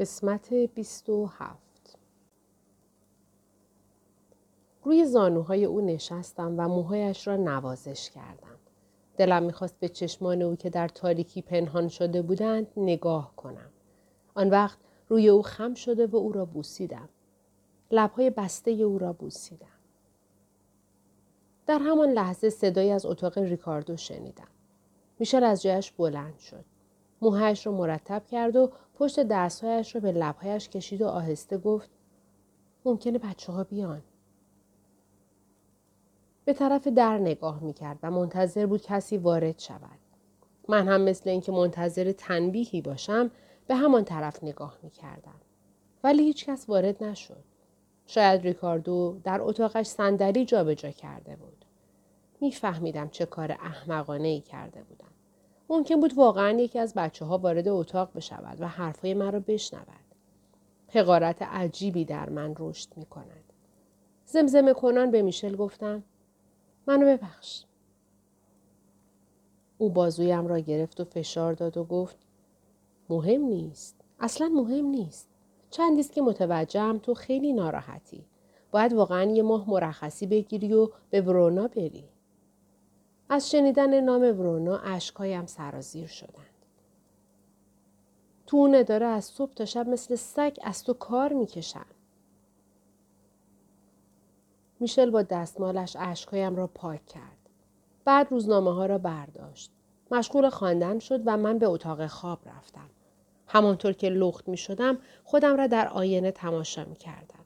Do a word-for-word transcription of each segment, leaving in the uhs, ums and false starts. قسمت بیست و هفت. روی زانوهای او نشستم و موهایش را نوازش کردم. دلم می‌خواست به چشمان او که در تاریکی پنهان شده بودند نگاه کنم. آن وقت روی او خم شده و او را بوسیدم. لب‌های بسته او را بوسیدم. در همان لحظه صدایی از اتاق ریکاردو شنیدم. میشل از جایش بلند شد. موهایش را مرتب کرد و پشت دستهایش را به لبهایش کشید و آهسته گفت ممکنه بچه ها بیان. به طرف در نگاه میکرد و منتظر بود کسی وارد شود. من هم مثل اینکه منتظر تنبیهی باشم به همان طرف نگاه میکردم. ولی هیچ کس وارد نشد. شاید ریکاردو در اتاقش صندلی جابجا کرده بود. میفهمیدم چه کار احمقانه‌ای کرده بودم. ممکن بود واقعا یکی از بچه ها وارد اتاق بشود و حرفای من را بشنود. حقارت عجیبی در من رشد می کند. زمزمه کنان به میشل گفتم منو ببخش. او بازویم را گرفت و فشار داد و گفت مهم نیست. اصلا مهم نیست. چندیست که متوجهم تو خیلی ناراحتی. باید واقعا یه ماه مرخصی بگیری و به ورونا بری. از شنیدن نام ورونا اشکهایم سرازیر شدند. تو اون اداره از صبح تا شب مثل سگ از تو کار میکشن. میشل با دستمالش اشکهایم را پاک کرد. بعد روزنامه ها را برداشت. مشغول خواندن شد و من به اتاق خواب رفتم. همانطور که لخت میشدم خودم را در آینه تماشا میکردم.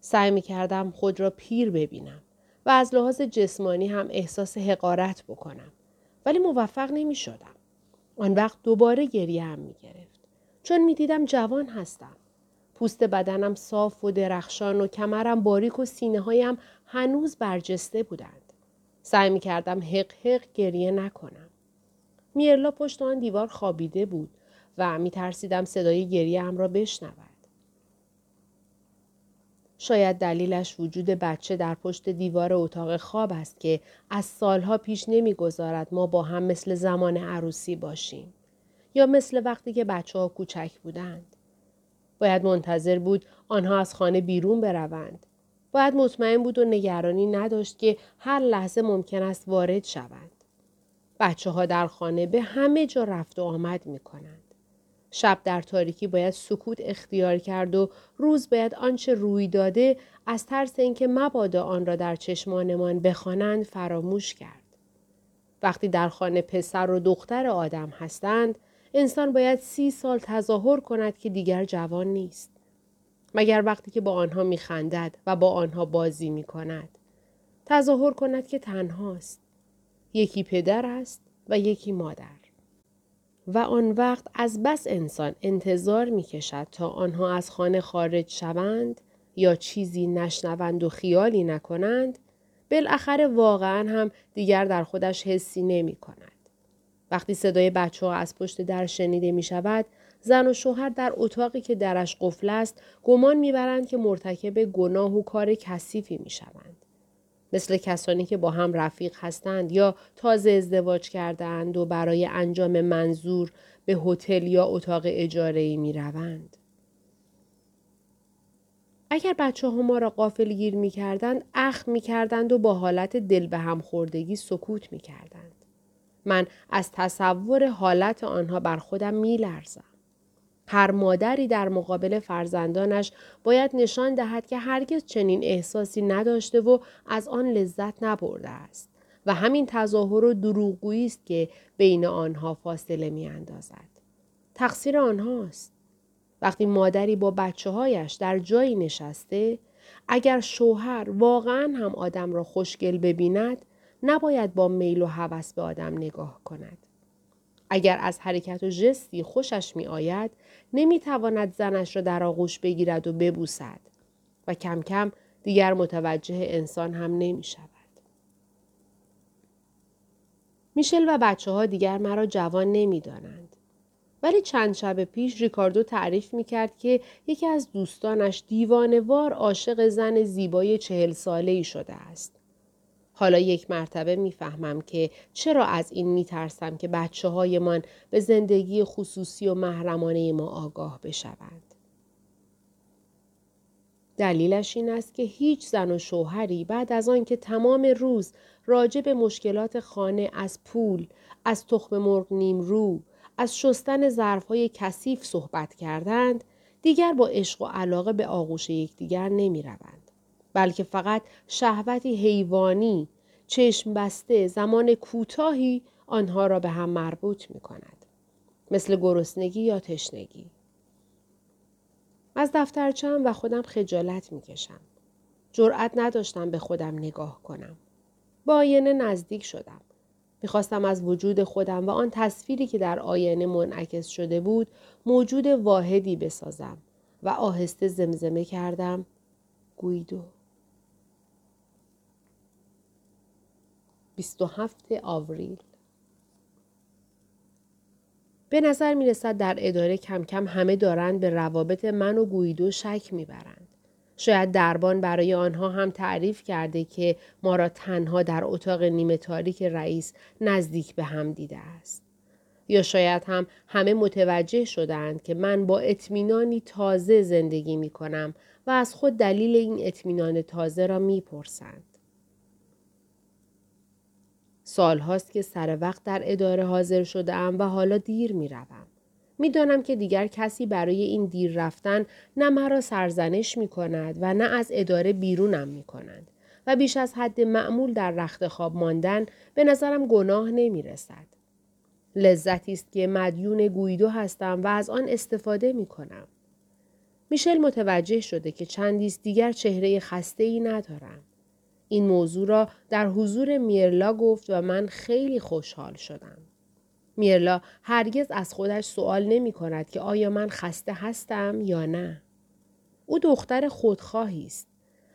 سعی میکردم خود را پیر ببینم و از لحاظ جسمانی هم احساس حقارت بکنم. ولی موفق نمی شدم. آن وقت دوباره گریه هم می گرفت. چون می دیدم جوان هستم. پوست بدنم صاف و درخشان و کمرم باریک و سینه هایم هنوز برجسته بودند. سعی می کردم حق حق گریه نکنم. میرلا پشت آن دیوار خوابیده بود و می ترسیدم صدای گریه هم را بشنود. شاید دلیلش وجود بچه در پشت دیوار اتاق خواب است که از سالها پیش نمیگذارد ما با هم مثل زمان عروسی باشیم یا مثل وقتی که بچه ها کوچک بودند. باید منتظر بود آنها از خانه بیرون بروند. باید مطمئن بود و نگرانی نداشت که هر لحظه ممکن است وارد شوند. بچه ها در خانه به همه جا رفت و آمد می کنند. شب در تاریکی باید سکوت اختیار کرد و روز باید آنچه روی داده از ترس اینکه مبادا آن را در چشمانمان بخوانند فراموش کرد. وقتی در خانه پسر و دختر آدم هستند، انسان باید سی سال تظاهر کند که دیگر جوان نیست. مگر وقتی که با آنها میخندد و با آنها بازی میکند. تظاهر کند که تنهاست. یکی پدر است و یکی مادر. و آن وقت از بس انسان انتظار می کشد تا آنها از خانه خارج شوند یا چیزی نشنوند و خیالی نکنند، بالاخره واقعا هم دیگر در خودش حسی نمی کند. وقتی صدای بچه ها از پشت در شنیده می شود، زن و شوهر در اتاقی که درش قفل است گمان می برند که مرتکب گناه و کار کثیفی می شوند. مثل کسانی که با هم رفیق هستند یا تازه ازدواج کردند و برای انجام منظور به هتل یا اتاق اجاره‌ای می روند. اگر بچه ها ما را غافلگیر می کردند، اخم می کردند و با حالت دل به هم خوردگی سکوت می کردند. من از تصور حالت آنها بر خودم می لرزم. هر مادری در مقابل فرزندانش باید نشان دهد که هرگز چنین احساسی نداشته و از آن لذت نبرده است و همین تظاهر و دروغگویی است که بین آنها فاصله می‌اندازد. تقصیر آنهاست. وقتی مادری با بچه‌هایش در جایی نشسته، اگر شوهر واقعاً هم آدم را خوشگل ببیند، نباید با میل و هوس به آدم نگاه کند. اگر از حرکت و ژستی خوشش می آید، نمی تواند زنش را در آغوش بگیرد و ببوسد و کم کم دیگر متوجه انسان هم نمی شود. میشل و بچه ها دیگر مرا جوان نمی دانند. ولی چند شب پیش ریکاردو تعریف می کرد که یکی از دوستانش دیوانه‌وار عاشق زن زیبای چهل ساله‌ای شده است. حالا یک مرتبه میفهمم که چرا از این میترسم که بچه‌های من به زندگی خصوصی و محرمانه ما آگاه بشوند. دلیلش این است که هیچ زن و شوهری بعد از آن که تمام روز راجع به مشکلات خانه از پول، از تخم مرغ نیم رو، از شستن ظرف‌های کثیف صحبت کردند، دیگر با عشق و علاقه به آغوش یکدیگر نمی‌روند، بلکه فقط شهوتی حیوانی، چشم بسته، زمان کوتاهی آنها را به هم مربوط می‌کند، مثل گرسنگی یا تشنگی. از دفترچه‌ام و خودم خجالت می‌کشم. جرأت نداشتم به خودم نگاه کنم. با آینه نزدیک شدم. می‌خواستم از وجود خودم و آن تصویری که در آینه منعکس شده بود، موجود واحدی بسازم و آهسته زمزمه کردم: گویدو. بیست و هفتم آوریل. به نظر می رسد در اداره کم کم همه دارند به روابط من و گویدو شک می برند. شاید دربان برای آنها هم تعریف کرده که ما را تنها در اتاق نیمه تاریک رئیس نزدیک به هم دیده است. یا شاید هم همه متوجه شدند که من با اطمینانی تازه زندگی می کنم و از خود دلیل این اطمینان تازه را می پرسند. سال هاست که سر وقت در اداره حاضر شده ام و حالا دیر می روم. می دانم که دیگر کسی برای این دیر رفتن نه مرا سرزنش می کند و نه از اداره بیرونم می کنند و بیش از حد معمول در رخت خواب ماندن به نظرم گناه نمی رسد. لذتی است که مدیون گویدو هستم و از آن استفاده می کنم. میشل متوجه شده که چندیست دیگر چهره خسته‌ای ندارم. این موضوع را در حضور میرلا گفت و من خیلی خوشحال شدم. میرلا هرگز از خودش سوال نمی کند که آیا من خسته هستم یا نه. او دختر خودخواهی است.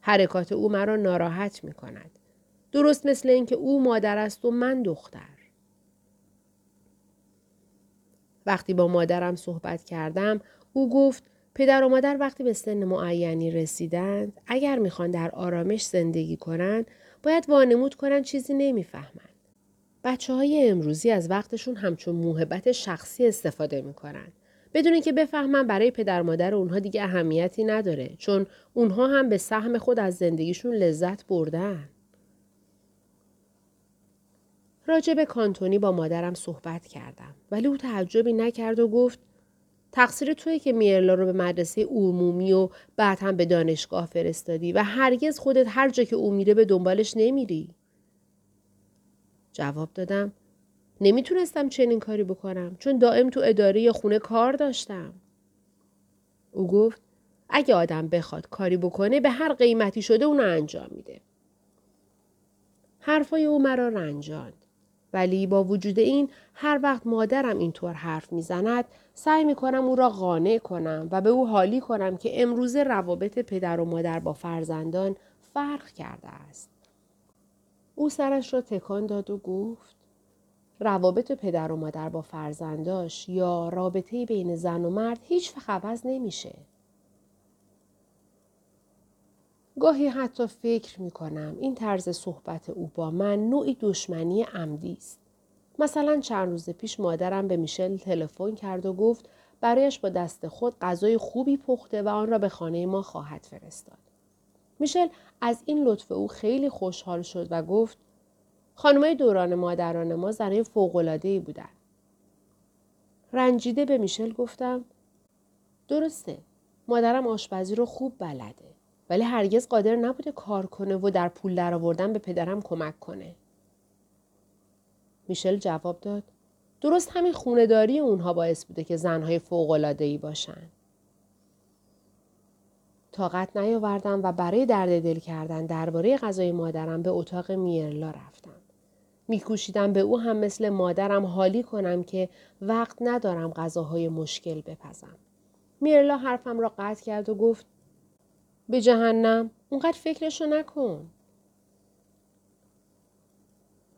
حرکات او مرا ناراحت می کند. درست مثل اینکه او مادر است و من دختر. وقتی با مادرم صحبت کردم، او گفت پدر و مادر وقتی به سن معینی رسیدند، اگر میخوان در آرامش زندگی کنند، باید وانمود کنند چیزی نمیفهمند. بچه های امروزی از وقتشون همچون موهبت شخصی استفاده میکنند، بدون اینکه بفهمن برای پدر و مادر اونها دیگه اهمیتی نداره، چون اونها هم به سهم خود از زندگیشون لذت بردن. راجع به کانتونی با مادرم صحبت کردم، ولی او تعجبی نکرد و گفت: تقصیر تویی که میرلا رو به مدرسه عمومی و بعد هم به دانشگاه فرستادی و هرگز خودت هر جا که او میره به دنبالش نمیری. جواب دادم: نمیتونستم چنین کاری بکنم، چون دائم تو اداره یا خونه کار داشتم. او گفت: اگه آدم بخواد کاری بکنه، به هر قیمتی شده اونو انجام میده. حرفای او مرا رنجاند. ولی با وجود این، هر وقت مادرم اینطور حرف میزند، سعی میکنم او را قانع کنم و به او حالی کنم که امروزه روابط پدر و مادر با فرزندان فرق کرده است. او سرش را تکان داد و گفت: روابط پدر و مادر با فرزنداش یا رابطه بین زن و مرد هیچ وقت عوض نمیشه. گاهی حتی فکر می کنم این طرز صحبت او با من نوعی دشمنی عمدی است. مثلا چند روز پیش مادرم به میشل تلفن کرد و گفت برایش با دست خود غذای خوبی پخته و آن را به خانه ما خواهد فرستاد. میشل از این لطف او خیلی خوشحال شد و گفت: خانمای دوران مادران ما زنای فوق‌العاده‌ای بودند. رنجیده به میشل گفتم: درسته، مادرم آشپزی رو خوب بلده، ولی هرگز قادر نبوده کار کنه و در پول در آوردن به پدرم کمک کنه. میشل جواب داد: درست همین خونه‌داری اونها باعث بوده که زنهای فوق‌العاده‌ای باشن. طاقت نیاوردم و برای درد دل کردن درباره غذای مادرم به اتاق میرلا رفتم. میکوشیدم به او هم مثل مادرم حالی کنم که وقت ندارم غذاهای مشکل بپزم. میرلا حرفم را قطع کرد و گفت: به جهنم، اونقدر فکرشو نکن.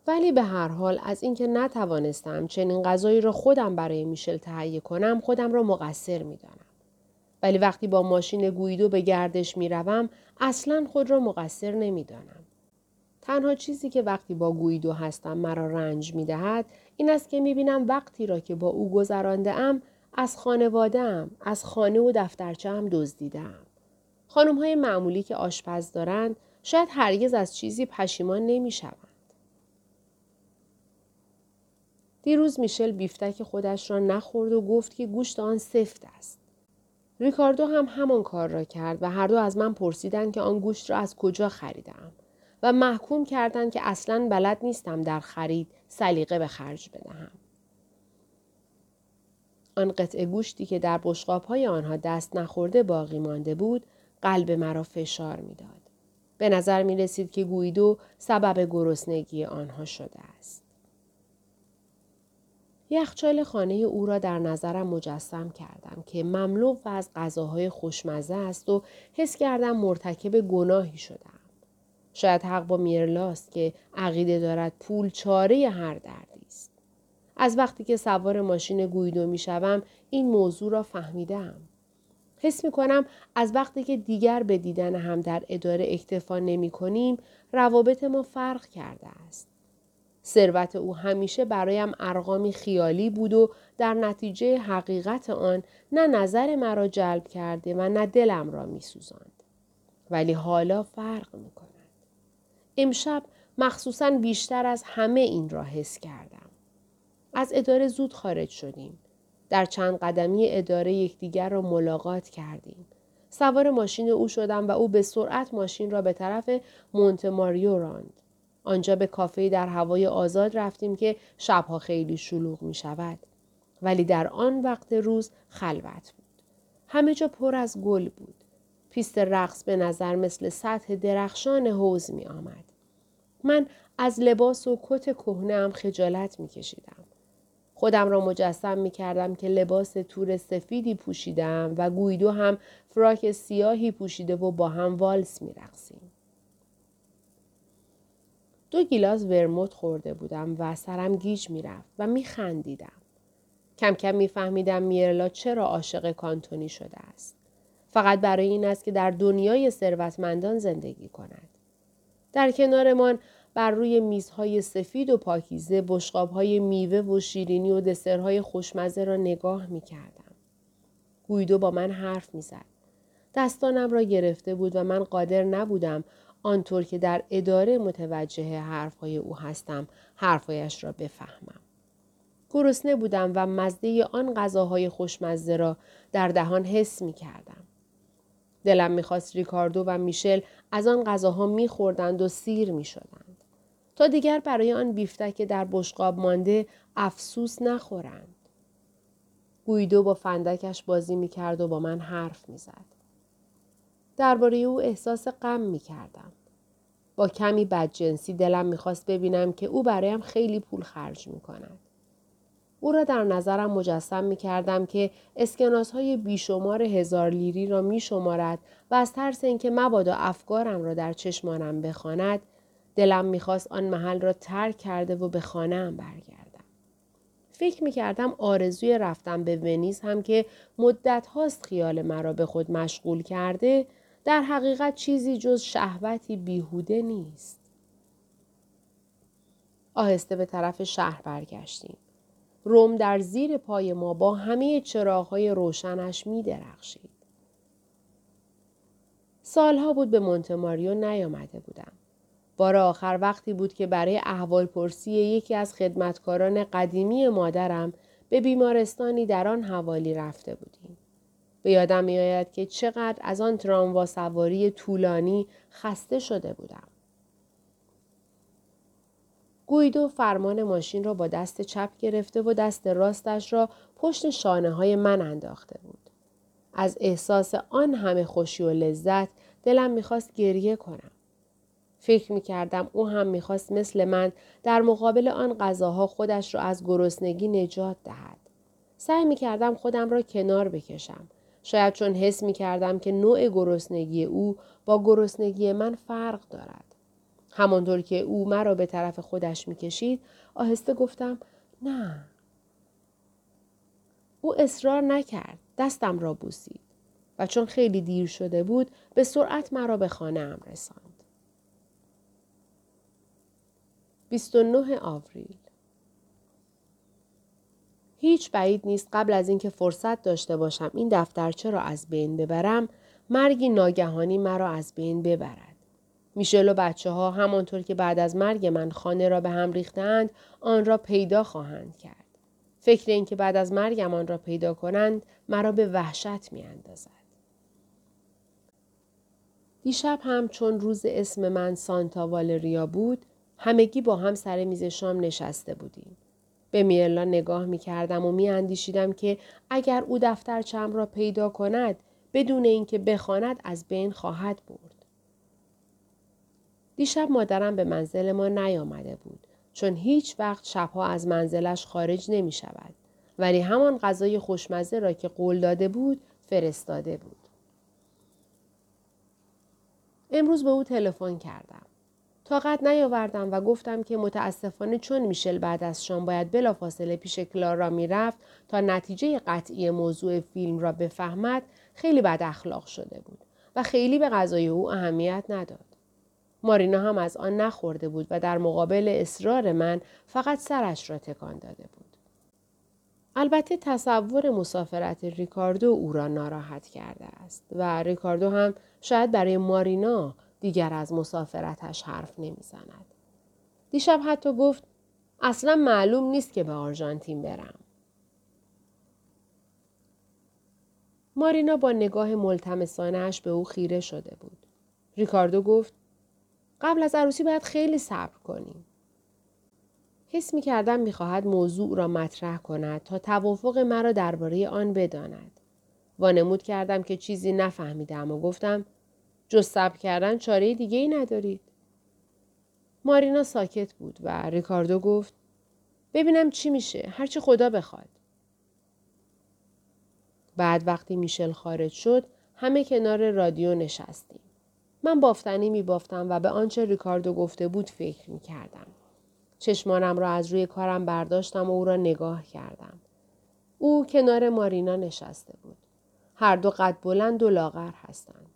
ولی به هر حال از اینکه نتوانستم چنین غذایی را خودم برای میشل تهیه کنم، خودم را مقصر میدانم. ولی وقتی با ماشین گویدو به گردش میروم، اصلاً خود را مقصر نمیدانم. تنها چیزی که وقتی با گویدو هستم مرا رنج میدهد، این است که میبینم وقتی را که با او گذرانده ام، از خانواده‌ام، از خانه و دفترچه‌ام دزدیدم. خانم‌های معمولی که آشپز دارند شاید هرگز از چیزی پشیمان نمی‌شوند. دیروز میشل بیفتک خودش را نخورد و گفت که گوشت آن سفت است. ریکاردو هم همان کار را کرد و هر دو از من پرسیدند که آن گوشت را از کجا خریدم و محکوم کردند که اصلاً بلد نیستم در خرید سلیقه به خرج بدهم. آن قطعه گوشتی که در بشقاب‌های آنها دست نخورده باقی مانده بود، قلب مرا فشار می‌داد. به نظر می‌رسید که گویدو سبب گرسنگی آنها شده است. یخچال خانه او را در نظرم مجسم کردم که مملو و از غذاهای خوشمزه است و حس کردم مرتکب گناهی شدم. شاید حق با میرلاست که عقیده دارد پول چاره هر دردی است. از وقتی که سوار ماشین گویدو می شوم این موضوع را فهمیدم. حس می کنم از وقتی که دیگر به دیدن هم در اداره اکتفا نمی کنیم روابط ما فرق کرده است. ثروت او همیشه برایم ارقامی خیالی بود و در نتیجه حقیقت آن نه نظر مرا جلب کرده و نه دلم را می سوزاند. ولی حالا فرق می کند. امشب مخصوصاً بیشتر از همه این را حس کردم. از اداره زود خارج شدیم. در چند قدمی اداره یکدیگر را ملاقات کردیم. سوار ماشین او شدم و او به سرعت ماشین را به طرف مونت ماریو راند. آنجا به کافه‌ای در هوای آزاد رفتیم که شبها خیلی شلوغ می شود. ولی در آن وقت روز خلوت بود. همه جا پر از گل بود. پیست رقص به نظر مثل سطح درخشان حوض می آمد. من از لباس و کت کهنه‌ام خجالت می کشیدم. خودم را مجسم می کردم که لباس تور سفیدی پوشیدم و گویدو هم فراک سیاهی پوشیده و با هم والس می رقصیم. دو گیلاس ورموت خورده بودم و سرم گیج می رفت و می خندیدم. کم کم می فهمیدم میرلا چرا عاشق کانتونی شده است. فقط برای این است که در دنیای ثروتمندان زندگی کند. در کنارمان بر روی میزهای سفید و پاکیزه بشقاب‌های میوه و شیرینی و دسرهای خوشمزه را نگاه می‌کردم. گویدو با من حرف می‌زد. دستانم را گرفته بود و من قادر نبودم آنطور که در اداره متوجه حرف‌های او هستم، حرف‌هایش را بفهمم. گرسنه بودم و مزه آن غذاهای خوشمزه را در دهان حس می‌کردم. دلم میخواست ریکاردو و میشل از آن غذاها میخوردند و سیر میشدند. تا دیگر برای آن بیفتک در بشقاب مانده افسوس نخورند. گویدو با فندکش بازی میکرد و با من حرف میزد. درباره او احساس غم میکردم. با کمی بدجنسی دلم میخواست ببینم که او برایم خیلی پول خرج میکند. او را در نظرم مجسم می کردم که اسکناس‌های بیشمار هزار لیری را می شمارد و از ترس اینکه مبادا افکارم را در چشمانم بخواند، دلم می خواست آن محل را ترک کرده و به خانه‌ام برگردم. فکر می کردم آرزوی رفتن به ونیز هم که مدت هاست خیال مرا به خود مشغول کرده، در حقیقت چیزی جز شهوتی بیهوده نیست. آهسته به طرف شهر برگشتیم. روم در زیر پای ما با همه چراغ‌های روشنش می درخشید. سالها بود به مونت ماریو نیامده بودم. بار آخر وقتی بود که برای احوالپرسی یکی از خدمتکاران قدیمی مادرم به بیمارستانی در آن حوالی رفته بودیم. به یادم می آید که چقدر از آن تراموا سواری طولانی خسته شده بودم. گویدو فرمان ماشین را با دست چپ گرفته و دست راستش را پشت شانه های من انداخته بود. از احساس آن همه خوشی و لذت دلم میخواست گریه کنم. فکر میکردم او هم میخواست مثل من در مقابل آن غذاها خودش را از گرسنگی نجات دهد. سعی میکردم خودم را کنار بکشم. شاید چون حس میکردم که نوع گرسنگی او با گرسنگی من فرق دارد. همانطور که او مرا به طرف خودش میکشید، آهسته گفتم نه. او اصرار نکرد، دستم را بوسید و چون خیلی دیر شده بود، به سرعت مرا به خانه‌ام رساند. بیست و نه آوریل. هیچ بعید نیست قبل از اینکه فرصت داشته باشم این دفترچه را از بین ببرم، مرگی ناگهانی مرا از بین ببرد. میشل و بچه ها همانطور که بعد از مرگ من خانه را به هم ریختند آن را پیدا خواهند کرد. فکر این که بعد از مرگم آن را پیدا کنند مرا به وحشت می اندازد. دیشب هم چون روز اسم من سانتا والریا بود، همگی با هم سر میز شام نشسته بودیم. به میرلا نگاه می کردم و می اندیشیدم که اگر او دفترچه‌ام را پیدا کند بدون اینکه بخواند از بین خواهد برد. دیشب مادرم به منزل ما نیامده بود چون هیچ وقت شبها از منزلش خارج نمی شود، ولی همان غذای خوشمزه را که قول داده بود فرستاده بود. امروز به او تلفن کردم. طاقت نیاوردم و گفتم که متاسفانه چون میشل بعد از شام باید بلافاصله پیش کلارا میرفت تا نتیجه قطعی موضوع فیلم را بفهمد، خیلی بد اخلاق شده بود و خیلی به غذای او اهمیت نداد. مارینا هم از آن نخورده بود و در مقابل اصرار من فقط سرش را تکان داده بود. البته تصور مسافرت ریکاردو او را ناراحت کرده است و ریکاردو هم شاید برای مارینا دیگر از مسافرتش حرف نمیزند. دیشب حتی گفت اصلا معلوم نیست که به آرژانتین برم. مارینا با نگاه ملتمسانه‌اش به او خیره شده بود. ریکاردو گفت قبل از عروسی باید خیلی صبر کنیم. حس می کردم می خواهد موضوع را مطرح کند تا توافق مرا درباره آن بداند. وانمود کردم که چیزی نفهمیدم و گفتم جز صبر کردن چاره دیگه ای ندارید. مارینا ساکت بود و ریکاردو گفت ببینم چی میشه، هرچی خدا بخواد. بعد وقتی میشل خارج شد همه کنار رادیو نشستیم. من بافتنی میبافتم و به آنچه ریکاردو گفته بود فکر میکردم. چشمانم را از روی کارم برداشتم و او را نگاه کردم. او کنار مارینا نشسته بود. هر دو قد بلند و لاغر هستند.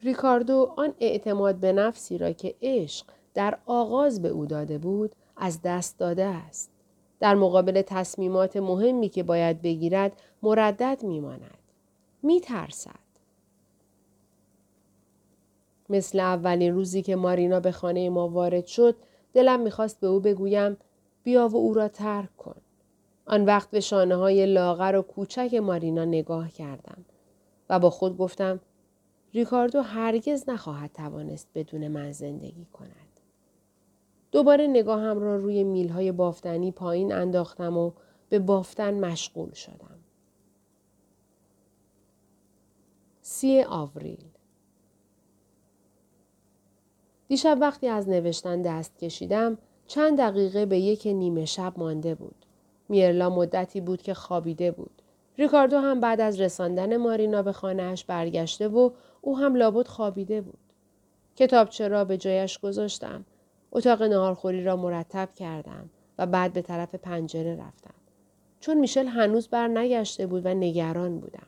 ریکاردو آن اعتماد به نفسی را که عشق در آغاز به او داده بود از دست داده است. در مقابل تصمیمات مهمی که باید بگیرد مردد میماند. میترسد. مثل اولین روزی که مارینا به خانه ما وارد شد، دلم میخواست به او بگویم بیا و او را ترک کن. آن وقت به شانه های لاغر و کوچک مارینا نگاه کردم و با خود گفتم ریکاردو هرگز نخواهد توانست بدون من زندگی کند. دوباره نگاهم را روی میل‌های بافتنی پایین انداختم و به بافتن مشغول شدم. سی آوریل. دیشب وقتی از نوشتن دست کشیدم چند دقیقه به یک نیمه شب مانده بود. میرلا مدتی بود که خوابیده بود. ریکاردو هم بعد از رساندن مارینا به خانه‌اش برگشته و او هم لابد خوابیده بود. کتابچه را به جایش گذاشتم. اتاق ناهارخوری را مرتب کردم و بعد به طرف پنجره رفتم. چون میشل هنوز برنگشته بود و نگران بودم.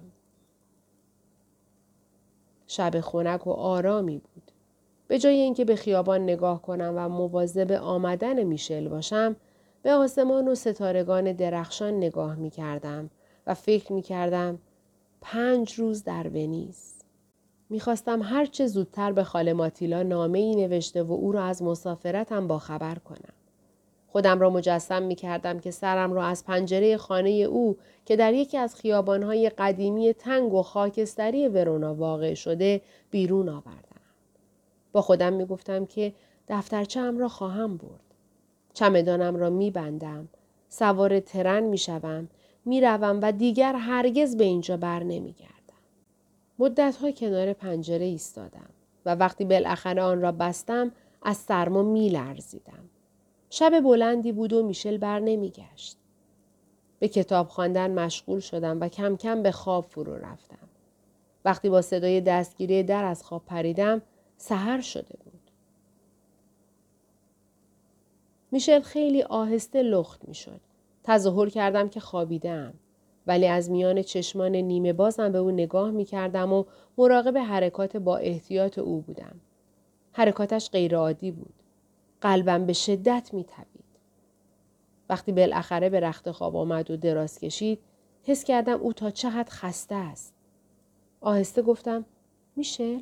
شب خنک و آرامی بود. به جای اینکه به خیابان نگاه کنم و مواظب آمدن میشل باشم، به آسمان و ستارگان درخشان نگاه می کردم و فکر می کردم پنج روز در ونیز. می خواستم هر چه زودتر به خاله ماتیلا نامه ای نوشته و او را از مسافرتم با خبر کنم. خودم را مجسم می کردم که سرم را از پنجره خانه او که در یکی از خیابانهای قدیمی تنگ و خاکستری ورونا واقع شده بیرون آوردم. با خودم می گفتم که دفترچه‌ام را خواهم برد. چمدانم را می بندم. سوار ترن می شوم. می روم و دیگر هرگز به اینجا بر نمی گردم. مدت‌ها کنار پنجره ایستادم و وقتی بالاخره آن را بستم از سرما می لرزیدم. شب بلندی بود و میشل بر نمی گشت. به کتاب خواندن مشغول شدم و کم کم به خواب فرو رفتم. وقتی با صدای دستگیری در از خواب پریدم سحر شده بود. میشل خیلی آهسته لخت می شد. تظاهر کردم که خوابیدم، ولی از میان چشمان نیمه بازم به او نگاه می کردم و مراقب حرکات با احتیاط او بودم. حرکاتش غیرعادی بود. قلبم به شدت می تپید. وقتی بالاخره به رخت خواب آمد و دراز کشید، حس کردم او تا چه حد خسته است. آهسته گفتم میشه؟